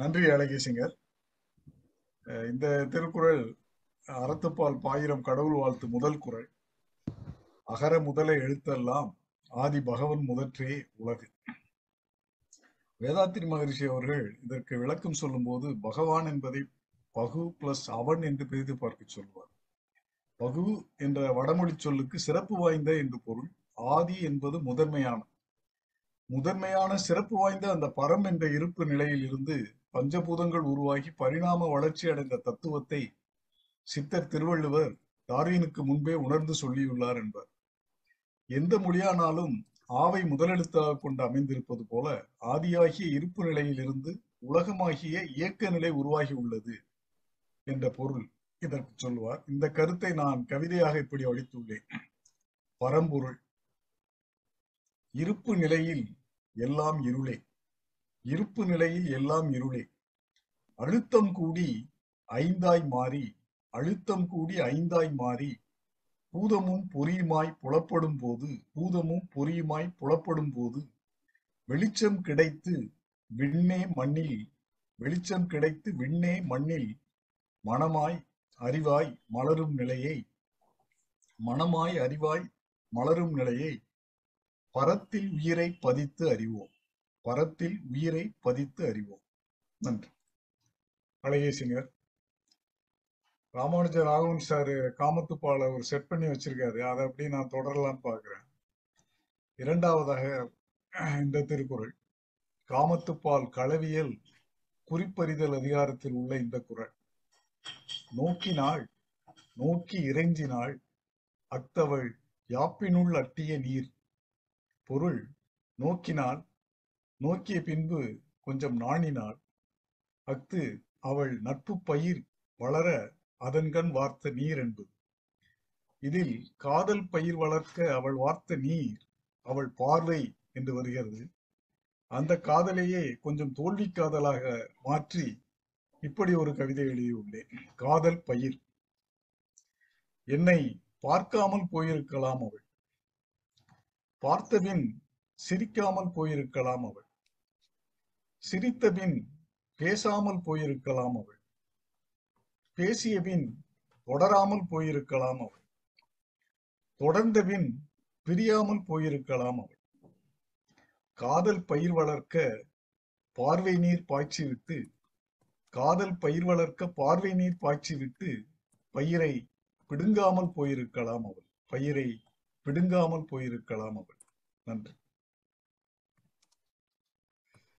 நன்றி பழகேசிங்கர். இந்த திருக்குறள் அறத்துப்பால் பாயிரம் கடவுள் வாழ்த்து முதல் குறள். அகர முதல எழுத்தெல்லாம் ஆதி பகவன் முதற்றே உலகு. வேதாத்திரி மகரிஷி அவர்கள் இதற்கு விளக்கம் சொல்லும் போது பகவான் என்பதை பகு பிளஸ் அவன் என்று பிரித்து பார்க்க சொல்வார். பகு என்ற வடமொழி சொல்லுக்கு சிறப்பு வாய்ந்த என்று பொருள். ஆதி என்பது முதன்மையான முதன்மையான சிறப்பு வாய்ந்த அந்த பரம் என்ற இருப்பு நிலையில் இருந்து பஞ்சபூதங்கள் உருவாகி பரிணாம வளர்ச்சி அடைந்த தத்துவத்தை சித்தர் திருவள்ளுவர் டார்வினுக்கு முன்பே உணர்ந்து சொல்லியுள்ளார் என்பார். எந்த மொழியானாலும் ஆவை முதலெழுத்தாக கொண்டு அமைந்திருப்பது போல ஆதியாகிய இருப்பு நிலையிலிருந்து உலகமாகிய இயக்க நிலை உருவாகி உள்ளது என்ற பொருள் இதற்கு சொல்வார். இந்த கருத்தை நான் கவிதையாக இப்படி அளித்துள்ளேன். பரம்பொருள் இருப்பு நிலையில் எல்லாம் இருளே, இருப்பு நிலையில் எல்லாம் இருளே. அழுத்தம் கூடி ஐந்தாய் மாறி, அழுத்தம் கூடி ஐந்தாய் மாறி பூதமும் பொறியுமாய் புலப்படும் போது, பூதமும் பொறியுமாய் புலப்படும் போது வெளிச்சம் கிடைத்து விண்ணே மண்ணில், வெளிச்சம் கிடைத்து விண்ணே மண்ணில் மனமாய் அறிவாய் மலரும் நிலையை, மனமாய் அறிவாய் மலரும் நிலையை பரத்தில் உயிரை பதித்து அறிவோம், பரத்தில் உயிரை பதித்து அறிவோம். நன்றி பழகேசிங்கர். ராமானுஜ ராகவன் சாரு காமத்துப்பால ஒரு செட் பண்ணி வச்சிருக்காரு, அதை அப்படியே நான் தொடரலான்னு பாக்குறேன். இரண்டாவதாக இந்த திருக்குறள் காமத்துப்பால் களவியல் குறிப்பறிதல் அதிகாரத்தில் உள்ள இந்த குறள். நோக்கினாள் நோக்கி இறைஞ்சினாள் அத்தவள் யாப்பினுள் அட்டிய நீர். பொருள், நோக்கினாள் நோக்கிய பின்பு கொஞ்சம் நாணினாள், அஃது அவள் நட்பு பயிர் வளர அதன்கண் வார்த்த நீர் என்பது. இதில் காதல் பயிர் வளர்க்க அவள் வார்த்த நீர் அவள் பார்வை என்று வருகிறது. அந்த காதலையே கொஞ்சம் தோல்வி காதலாக மாற்றி இப்படி ஒரு கவிதை எழுதியுள்ளேன். காதல் பயிர். என்னை பார்க்காமல் போயிருக்கலாம் அவள், பார்த்தபின் சிரிக்காமல் போயிருக்கலாம் அவள், சிரித்தபின் பேசாமல் போயிருக்கலாம் அவள், பேசியபின் தொடராமல் போயிருக்கலாம் அவள், தொடர்ந்தபின் பிரியாமல் போயிருக்கலாம் அவள். காதல் பயிர் வளர்க்க பார்வை நீர் பாய்ச்சி விட்டு, காதல் பயிர் வளர்க்க பார்வை நீர் பாய்ச்சி விட்டு பயிரை பிடுங்காமல் போயிருக்கலாம் அவள், பயிரை பிடுங்காமல் போயிருக்கலாம் அவள். நன்றி.